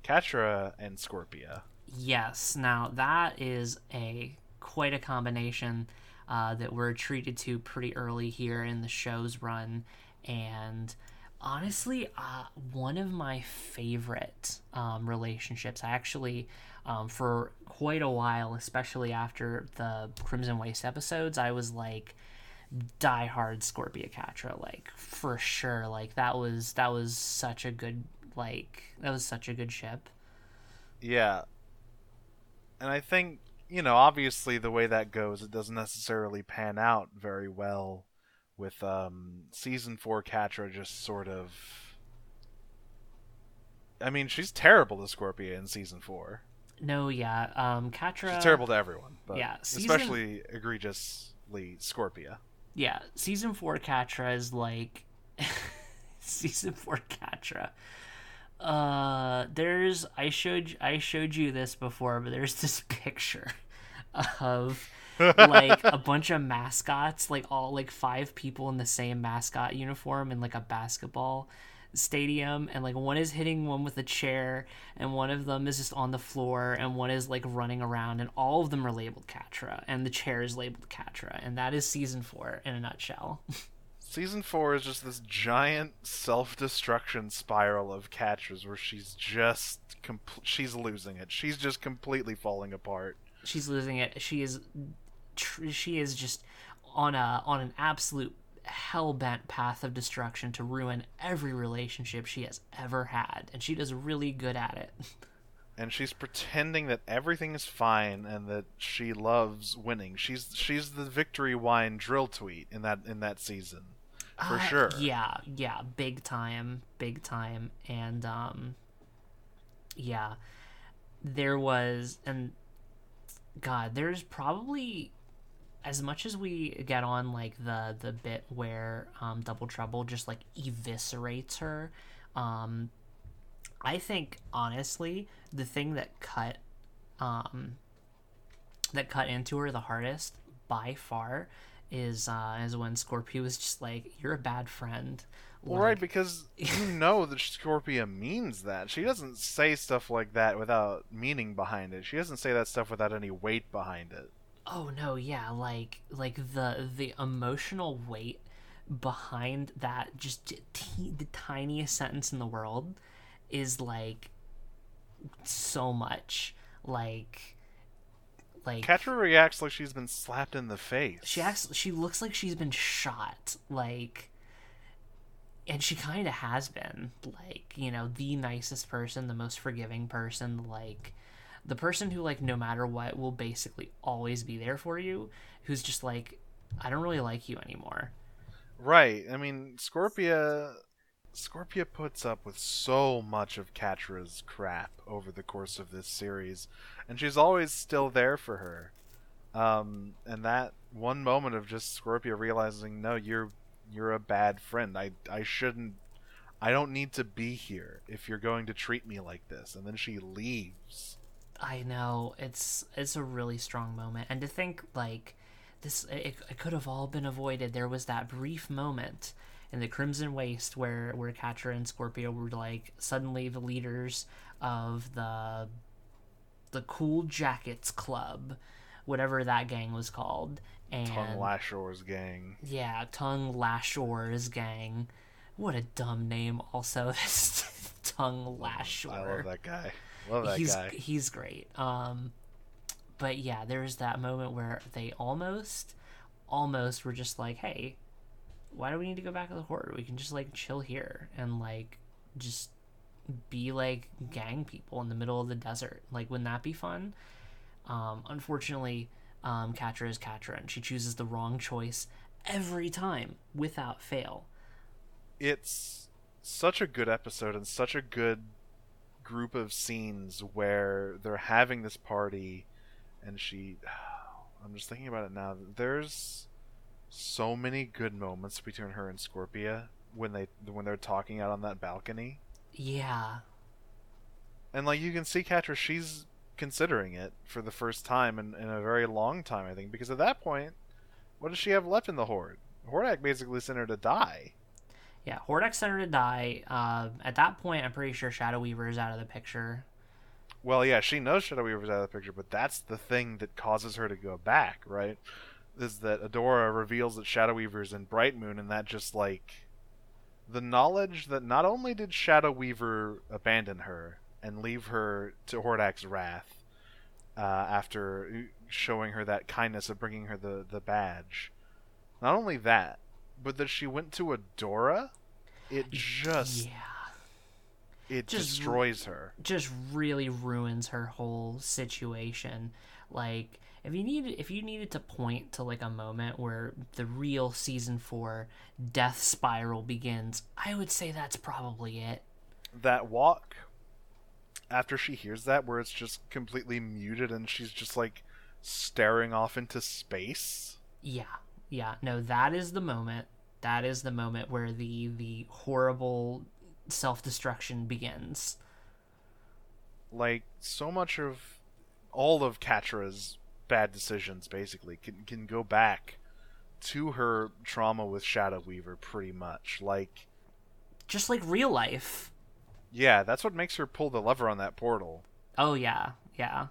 Catra and Scorpia. Yes. Now that is a quite a combination uh, that we're treated to pretty early here in the show's run, and honestly, uh, one of my favorite um, relationships. I actually, um, for quite a while, especially after the Crimson Waste episodes, I was like. diehard Scorpia Catra, like, for sure. Like, that was that was such a good like that was such a good ship. Yeah. And I think, you know, obviously the way that goes, it doesn't necessarily pan out very well with um, Season four Catra just sort of... I mean, she's terrible to Scorpia in Season four. No, yeah. Um, Catra... She's terrible to everyone, but yeah, season... especially egregiously Scorpia. Yeah, Season four Catra is like... Season four Catra... Uh, there's, I showed, I showed you this before, but there's this picture of like a bunch of mascots, like all like five people in the same mascot uniform in like a basketball stadium. And like one is hitting one with a chair and one of them is just on the floor and one is like running around, and all of them are labeled Catra and the chair is labeled Catra. And that is Season four in a nutshell. Season four is just this giant self-destruction spiral of Catras where she's just... Com- she's losing it. She's just completely falling apart. She's losing it. She is tr- She is just on a on an absolute hell-bent path of destruction to ruin every relationship she has ever had. And she does really good at it. And she's pretending that everything is fine and that she loves winning. She's she's the victory wine drill tweet in that in that season. For uh, sure. Yeah, yeah, big time, big time. And um yeah. There was and God, there's probably, as much as we get on like the the bit where um Double Trouble just like eviscerates her, um I think honestly the thing that cut um that cut into her the hardest by far is uh, is when Scorpia was just like, "You're a bad friend." Well, like... right, because you know that Scorpia means that. She doesn't say stuff like that without meaning behind it. She doesn't say that stuff without any weight behind it. Oh no, yeah, like like the the emotional weight behind that just t- the tiniest sentence in the world is like so much. Like Like Catra reacts like she's been slapped in the face. She acts. She looks like she's been shot. Like, and she kind of has been. Like, you know, the nicest person, the most forgiving person, like the person who, like, no matter what, will basically always be there for you. Who's just like, I don't really like you anymore. Right. I mean, Scorpia. Scorpia puts up with so much of Catra's crap over the course of this series, and she's always still there for her. Um, and that one moment of just Scorpia realizing, no, you're you're a bad friend. I I shouldn't. I don't need to be here if you're going to treat me like this. And then she leaves. I know, it's it's a really strong moment, and to think like this, it, it could have all been avoided. There was that brief moment in the Crimson Waste where where Catra and Scorpia were like suddenly the leaders of the the Cool Jackets Club, whatever that gang was called, and Tongue Lashor's gang. Yeah, Tongue Lashor's gang. What a dumb name. Also, Tongue Lashor. I love that guy. Love that he's, guy. He's great. Um, but yeah, there's that moment where they almost, almost were just like, hey, why do we need to go back to the Horde? We can just, like, chill here and, like, just be, like, gang people in the middle of the desert. Like, wouldn't that be fun? Um, unfortunately, um, Catra is Catra, and she chooses the wrong choice every time, without fail. It's such a good episode and such a good group of scenes where they're having this party, and she... I'm just thinking about it now. There's... so many good moments between her and Scorpia when they when they're talking out on that balcony. Yeah. And like you can see Catra, she's considering it for the first time in, in a very long time, I think, because at that point, what does she have left in the Horde? Hordak basically sent her to die. Yeah, Hordak sent her to die. Uh, at that point, I'm pretty sure Shadow Weaver is out of the picture. Well, yeah, she knows Shadow Weaver's out of the picture, but that's the thing that causes her to go back, right? Is that Adora reveals that Shadow Weaver's in Bright Moon, and that just, like, the knowledge that not only did Shadow Weaver abandon her and leave her to Hordak's wrath uh, after showing her that kindness of bringing her the, the badge, Not only that, but that she went to Adora, it just... Yeah. It just destroys her. Just really ruins her whole situation. Like, if you needed, if you needed to point to, like, a moment where the real season four death spiral begins, I would say that's probably it. That walk, after she hears that, where it's just completely muted and she's just, like, staring off into space. Yeah, yeah. No, that is the moment. That is the moment where the the horrible... self-destruction begins. Like, so much of all of Catra's bad decisions basically can can go back to her trauma with Shadow Weaver, pretty much. Like, just like real life. Yeah, that's what makes her pull the lever on that portal. Oh yeah, yeah.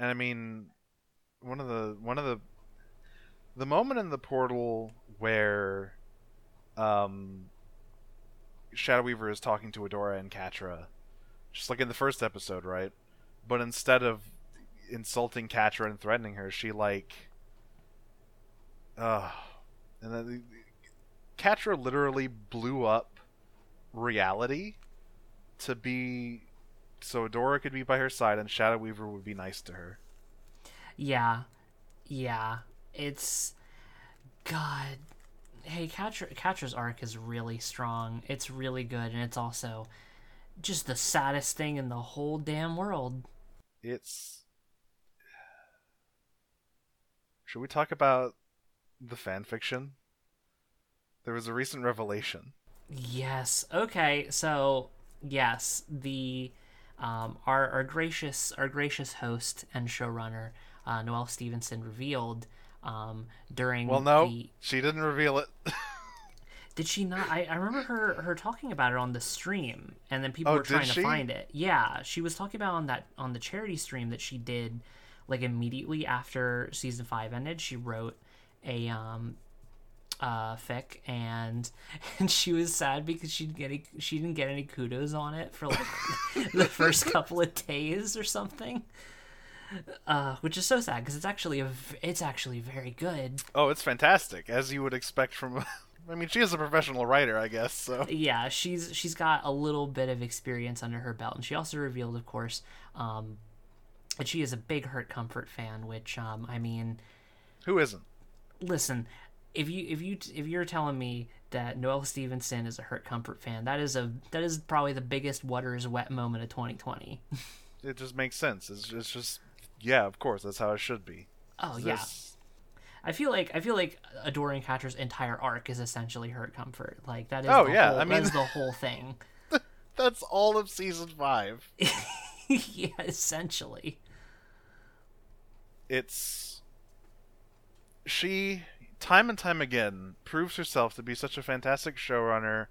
And I mean, one of the one of the the moment in the portal where um Shadow Weaver is talking to Adora and Catra, just like in the first episode, right? But instead of insulting Catra and threatening her, she like, uh and then Catra literally blew up reality to be so Adora could be by her side and Shadow Weaver would be nice to her. Yeah, yeah, it's God. Hey, Catra, Catra's arc is really strong. It's really good, and it's also just the saddest thing in the whole damn world. It's... Should we talk about the fanfiction? There was a recent revelation. Yes. Okay, so, yes, the um, our, our gracious our gracious host and showrunner, uh, Noelle Stevenson, revealed... Um, during well, no, the... she didn't reveal it. Did she not? I, I remember her, her talking about it on the stream, and then people oh, were trying she? to find it. Yeah, she was talking about on that on the charity stream that she did, like immediately after season five ended. She wrote a um, uh, fic, and and she was sad because she didn't get any, she didn't get any kudos on it for like the first couple of days or something. Uh, which is so sad because it's actually a, it's actually very good. Oh, it's fantastic, as you would expect from. I mean, she is a professional writer, I guess. So yeah, she's she's got a little bit of experience under her belt, and she also revealed, of course, um, that she is a big Hurt Comfort fan. Which, um, I mean, who isn't? Listen, if you if you if you're telling me that Noelle Stevenson is a Hurt Comfort fan, that is a that is probably the biggest water's wet moment of twenty twenty. It just makes sense. It's it's just. Yeah, of course. That's how it should be. Oh, this... yeah. I feel like I feel like Adora and Catra's entire arc is essentially Hurt Comfort. Like that is. Oh the yeah, whole, I mean that is the whole thing. That's all of season five. Yeah, essentially. It's she time and time again proves herself to be such a fantastic showrunner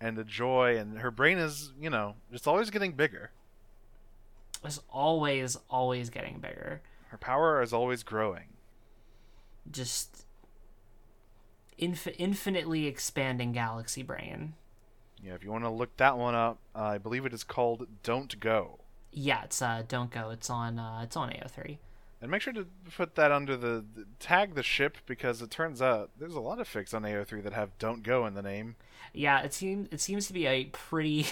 and a joy, and her brain is, you know, it's always getting bigger. Is always, always getting bigger. Her power is always growing. Just inf- infinitely expanding galaxy brain. Yeah, if you want to look that one up, uh, I believe it is called Don't Go. Yeah, it's uh, Don't Go. It's on uh, it's on A O three. And make sure to put that under the, the... Tag the ship, because it turns out there's a lot of fics on A O three that have Don't Go in the name. Yeah, it, seem, it seems to be a pretty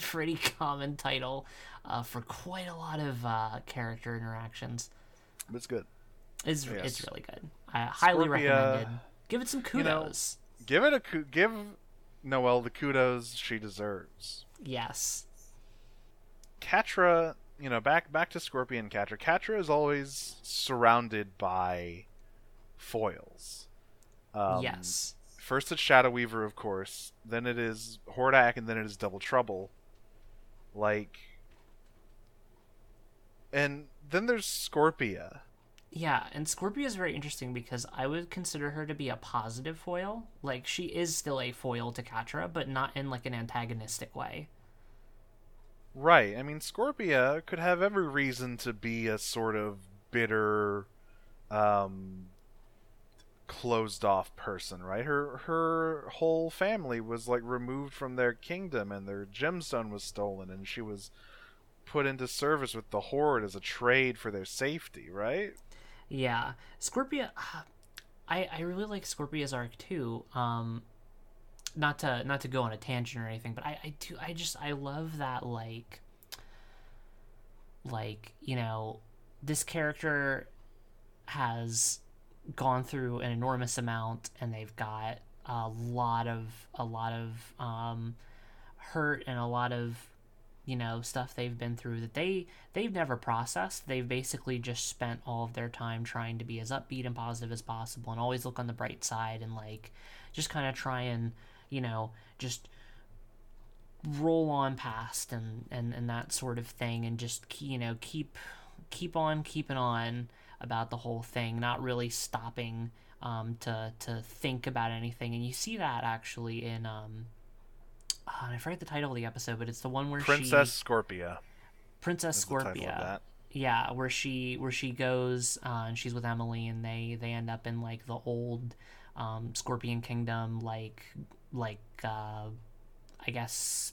pretty common title uh, for quite a lot of uh, character interactions. But it's good. It's, yes. It's really good. I highly recommend it. Give it some kudos. You know, give, it a, give Noelle the kudos she deserves. Yes. Catra... You know, back back to Scorpia and Catra. Catra is always surrounded by foils. Um, yes. First it's Shadow Weaver, of course. Then it is Hordak, and then it is Double Trouble. Like, and then there's Scorpia. Yeah, and Scorpia is very interesting because I would consider her to be a positive foil. Like, she is still a foil to Catra, but not in like an antagonistic way. Right. I mean, Scorpia could have every reason to be a sort of bitter, um, closed-off person, right? Her her whole family was, like, removed from their kingdom, and their gemstone was stolen, and she was put into service with the Horde as a trade for their safety, right? Yeah. Scorpia, uh, I, I really like Scorpia's arc too. Um, not to not to go on a tangent or anything, but I, I do I just I love that like like you know this character has gone through an enormous amount, and they've got a lot of a lot of um, hurt and a lot of you know stuff they've been through that they they've never processed. They've basically just spent all of their time trying to be as upbeat and positive as possible and always look on the bright side and like just kind of try and you know just roll on past and, and, and that sort of thing, and just you know keep keep on keeping on about the whole thing, not really stopping um to to think about anything. And you see that actually in um Oh, I forget the title of the episode, but it's the one where Princess she... Scorpia. Princess Scorpia. Princess Scorpia. Yeah, where she where she goes uh, and she's with Emily, and they, they end up in like the old um, Scorpion Kingdom, like like uh, I guess.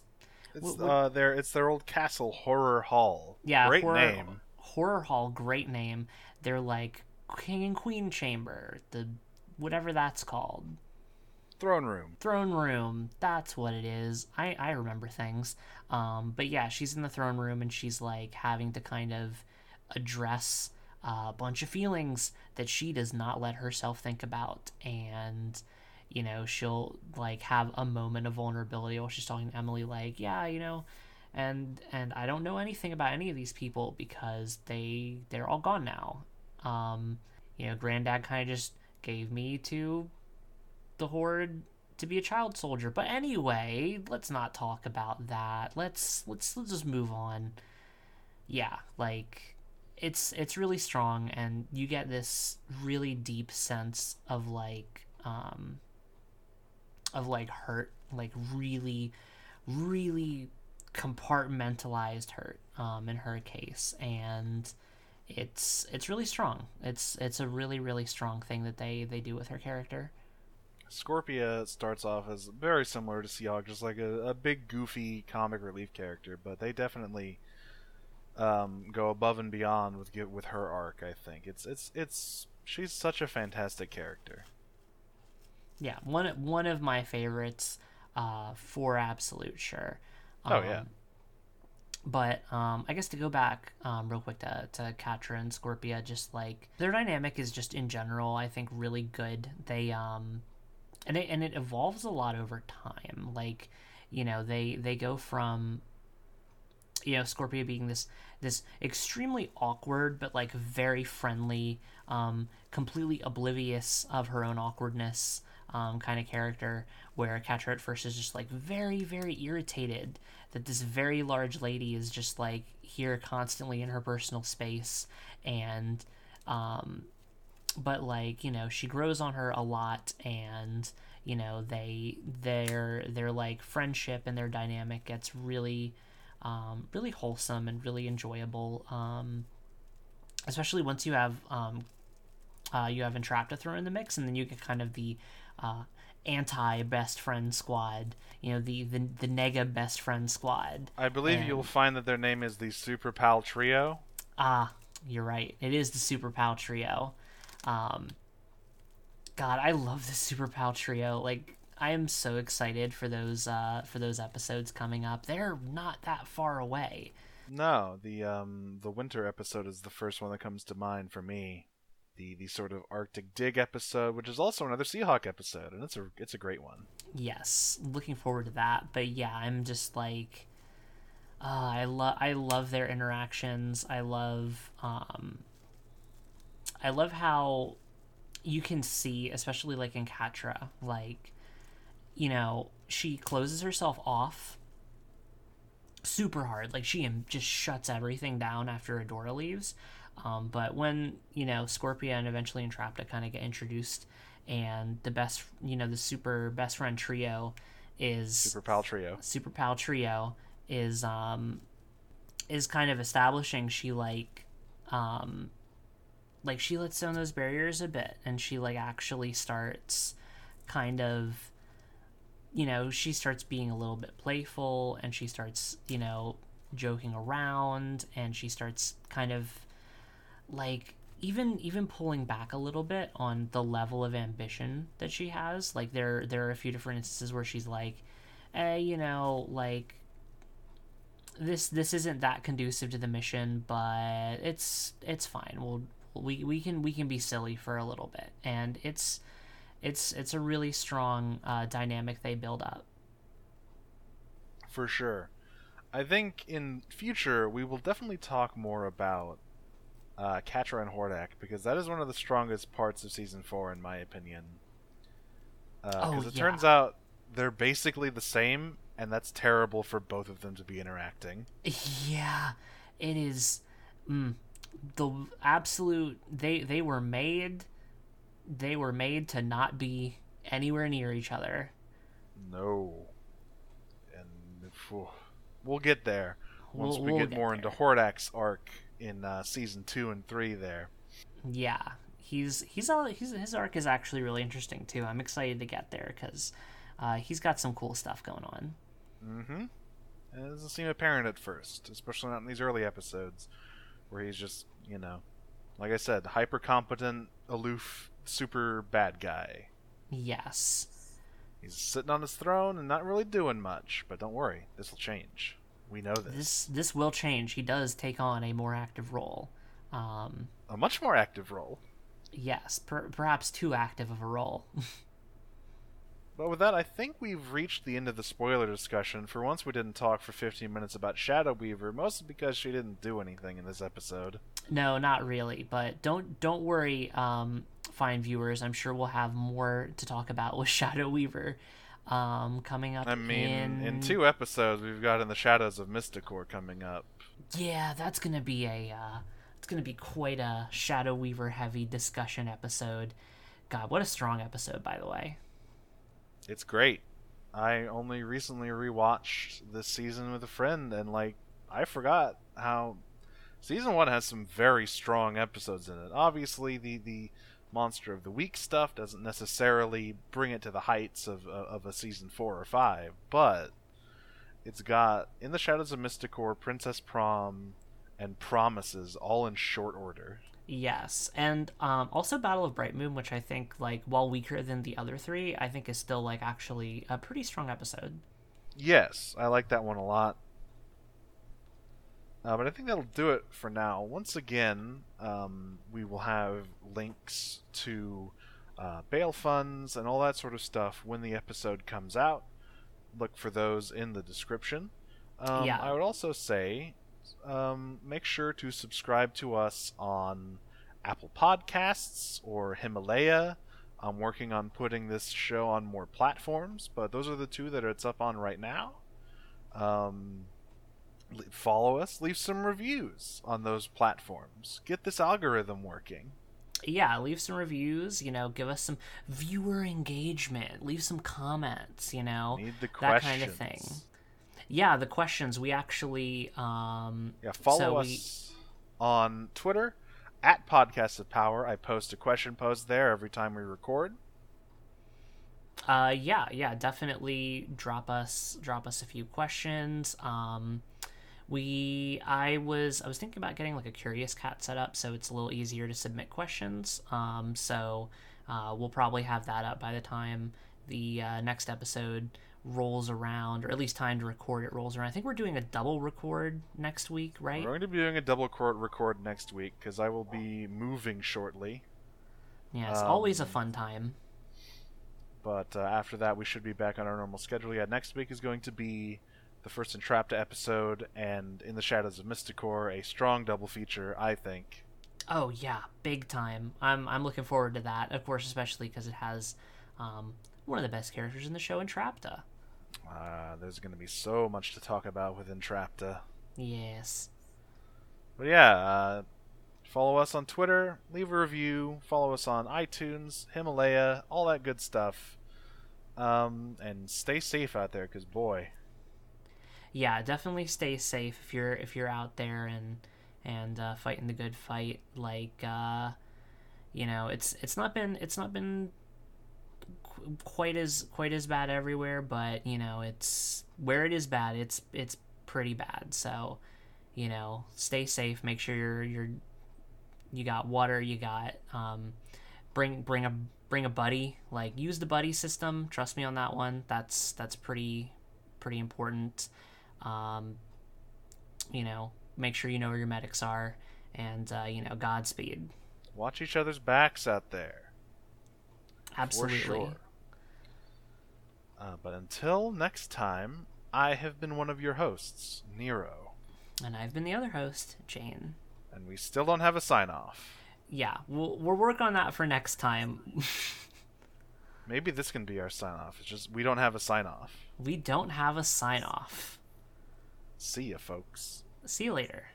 It's what, what... Uh, their it's their old castle, Horror Hall. Yeah, great horror, name. Horror Hall, great name. They're like King and Queen Chamber, the whatever that's called. Throne room. Throne room. That's what it is. I, I remember things. Um, but yeah, she's in the throne room, and she's like having to kind of address a bunch of feelings that she does not let herself think about. And, you know, she'll like have a moment of vulnerability while she's talking to Emily, like, yeah, you know, and and I don't know anything about any of these people because they they're all gone now. Um, you know, Granddad kind of just gave me to the Horde to be a child soldier, but anyway, let's not talk about that. Let's let's let's just move on. Yeah, like it's it's really strong, and you get this really deep sense of like um of like hurt, like really really compartmentalized hurt um in her case, and it's it's really strong. It's it's a really really strong thing that they they do with her character. Scorpia starts off as very similar to Seahawk, just like a, a big, goofy comic relief character, but they definitely um, go above and beyond with with her arc. I think it's it's it's she's such a fantastic character. Yeah, one one of my favorites, uh, for absolute sure. Um, oh yeah. But um, I guess to go back um, real quick to, to Catra and Scorpia, just like their dynamic is just in general, I think, really good. They um. And it, and it evolves a lot over time. Like, you know, they, they go from, you know, Scorpia being this this extremely awkward but, like, very friendly, um, completely oblivious of her own awkwardness um, kind of character, where Catra at first is just, like, very, very irritated that this very large lady is just, like, here constantly in her personal space. And, um... but like you know she grows on her a lot, and you know they their their like friendship and their dynamic gets really um really wholesome and really enjoyable, um especially once you have um uh you have Entrapta thrown in the mix, and then you get kind of the uh anti best friend squad, you know the the, the nega best friend squad. I believe and... you'll find that their name is the Super Pal Trio. Ah, you're right, it is the Super Pal Trio. Um, God, I love the Super Pal Trio. Like, I am so excited for those uh, for those episodes coming up. They're not that far away. No, the um the winter episode is the first one that comes to mind for me. The the sort of Arctic Dig episode, which is also another Seahawk episode, and it's a it's a great one. Yes, looking forward to that. But yeah, I'm just like, uh, I love I love their interactions. I love um. I love how you can see, especially like in Catra, like, you know, she closes herself off super hard. Like, she just shuts everything down after Adora leaves. Um, but when, you know, Scorpia and eventually Entrapta kind of get introduced, and the best, you know, the super best friend trio is... Super Pal Trio. Super Pal Trio is, um, is kind of establishing, she, like, um... like she lets down those barriers a bit, and she like actually starts kind of, you know, she starts being a little bit playful, and she starts, you know, joking around, and she starts kind of like, even even pulling back a little bit on the level of ambition that she has, like there there are a few different instances where she's like, eh, you know, like this this isn't that conducive to the mission, but it's it's fine. We'll we we can we can be silly for a little bit, and it's it's it's a really strong uh, dynamic they build up. For sure. I think in future we will definitely talk more about uh, Catra and Hordak, because that is one of the strongest parts of season four, in my opinion. Because uh, oh, it yeah. turns out they're basically the same, and that's terrible for both of them to be interacting. Yeah, it is mm, the absolute. They they were made. They were made to not be anywhere near each other. No, and. Phew. We'll get there once we'll, we get, get more there. into Hordak's arc in uh, season two and three. There, yeah, he's he's all he's, his arc is actually really interesting too. I'm excited to get there because uh, he's got some cool stuff going on. Mm-hmm. And it doesn't seem apparent at first, especially not in these early episodes, where he's just, you know, like I said, hyper competent, aloof, super bad guy. Yes. He's sitting on his throne and not really doing much, but don't worry, this will change. We know this. This this will change. He does take on a more active role. Um, a much more active role. Yes, per- perhaps too active of a role. But with that, I think we've reached the end of the spoiler discussion. For once, we didn't talk for fifteen minutes about Shadow Weaver, mostly because she didn't do anything in this episode. No, not really, but don't don't worry, um... fine viewers, I'm sure we'll have more to talk about with Shadow Weaver um coming up. I mean, in... in two episodes we've got In the Shadows of Mystacor coming up. Yeah, that's gonna be a uh it's gonna be quite a Shadow Weaver heavy discussion episode. God, what a strong episode, by the way. It's great. I only recently rewatched this season with a friend, and like I forgot how season one has some very strong episodes in it. Obviously the the Monster of the Week stuff doesn't necessarily bring it to the heights of of a season four or five, but it's got In the Shadows of Mystacor, Princess Prom, and Promises all in short order. Yes, and um, also Battle of Bright Moon, which I think, like, while weaker than the other three, I think is still like actually a pretty strong episode. Yes, I like that one a lot. Uh, but I think that'll do it for now. Once again, um, we will have links to uh, bail funds and all that sort of stuff when the episode comes out. Look for those in the description. Um, yeah. I would also say um, make sure to subscribe to us on Apple Podcasts or Himalaya. I'm working on putting this show on more platforms, but those are the two that it's up on right now. Um... Follow us, leave some reviews on those platforms. Get this algorithm working. Yeah, leave some reviews, you know, give us some viewer engagement, leave some comments, you know, need the questions. That kind of thing. Yeah, the questions. We actually, um, yeah, follow so us we... on Twitter at Podcasts of Power. I post a question post there every time we record. Uh, yeah, yeah, definitely drop us, drop us a few questions. Um, We, I was, I was thinking about getting like a Curious Cat set up, so it's a little easier to submit questions. Um, so uh, we'll probably have that up by the time the uh, next episode rolls around, or at least time to record it rolls around. I think we're doing a double record next week, right? We're going to be doing a double record next week because I will be moving shortly. Yeah, it's um, always a fun time. But uh, after that, we should be back on our normal schedule. Yeah, next week is going to be the first Entrapta episode and In the Shadows of Mystacor, a strong double feature, I think. Oh yeah, big time. I'm I'm looking forward to that, of course, especially because it has um, one of the best characters in the show, Entrapta. Uh, there's going to be so much to talk about with Entrapta. Yes. But yeah, uh, follow us on Twitter, leave a review, follow us on iTunes, Himalaya, all that good stuff. Um, and stay safe out there, because boy... Yeah, definitely stay safe if you're if you're out there and and uh, fighting the good fight. Like, uh, you know, it's it's not been it's not been qu- quite as quite as bad everywhere, but you know, it's where it is bad, it's it's pretty bad. So, you know, stay safe. Make sure you're you're you got water, you got um, bring bring a bring a buddy. Like, use the buddy system. Trust me on that one. That's that's pretty pretty important. Um, you know, make sure you know where your medics are, and uh, you know, Godspeed. Watch each other's backs out there. Absolutely. For sure. Uh, but until next time, I have been one of your hosts, Nero. And I've been the other host, Jane. And we still don't have a sign-off. Yeah, we'll, we'll work on that for next time. Maybe this can be our sign-off. It's just we don't have a sign-off. We don't have a sign-off. See ya, folks. See you later.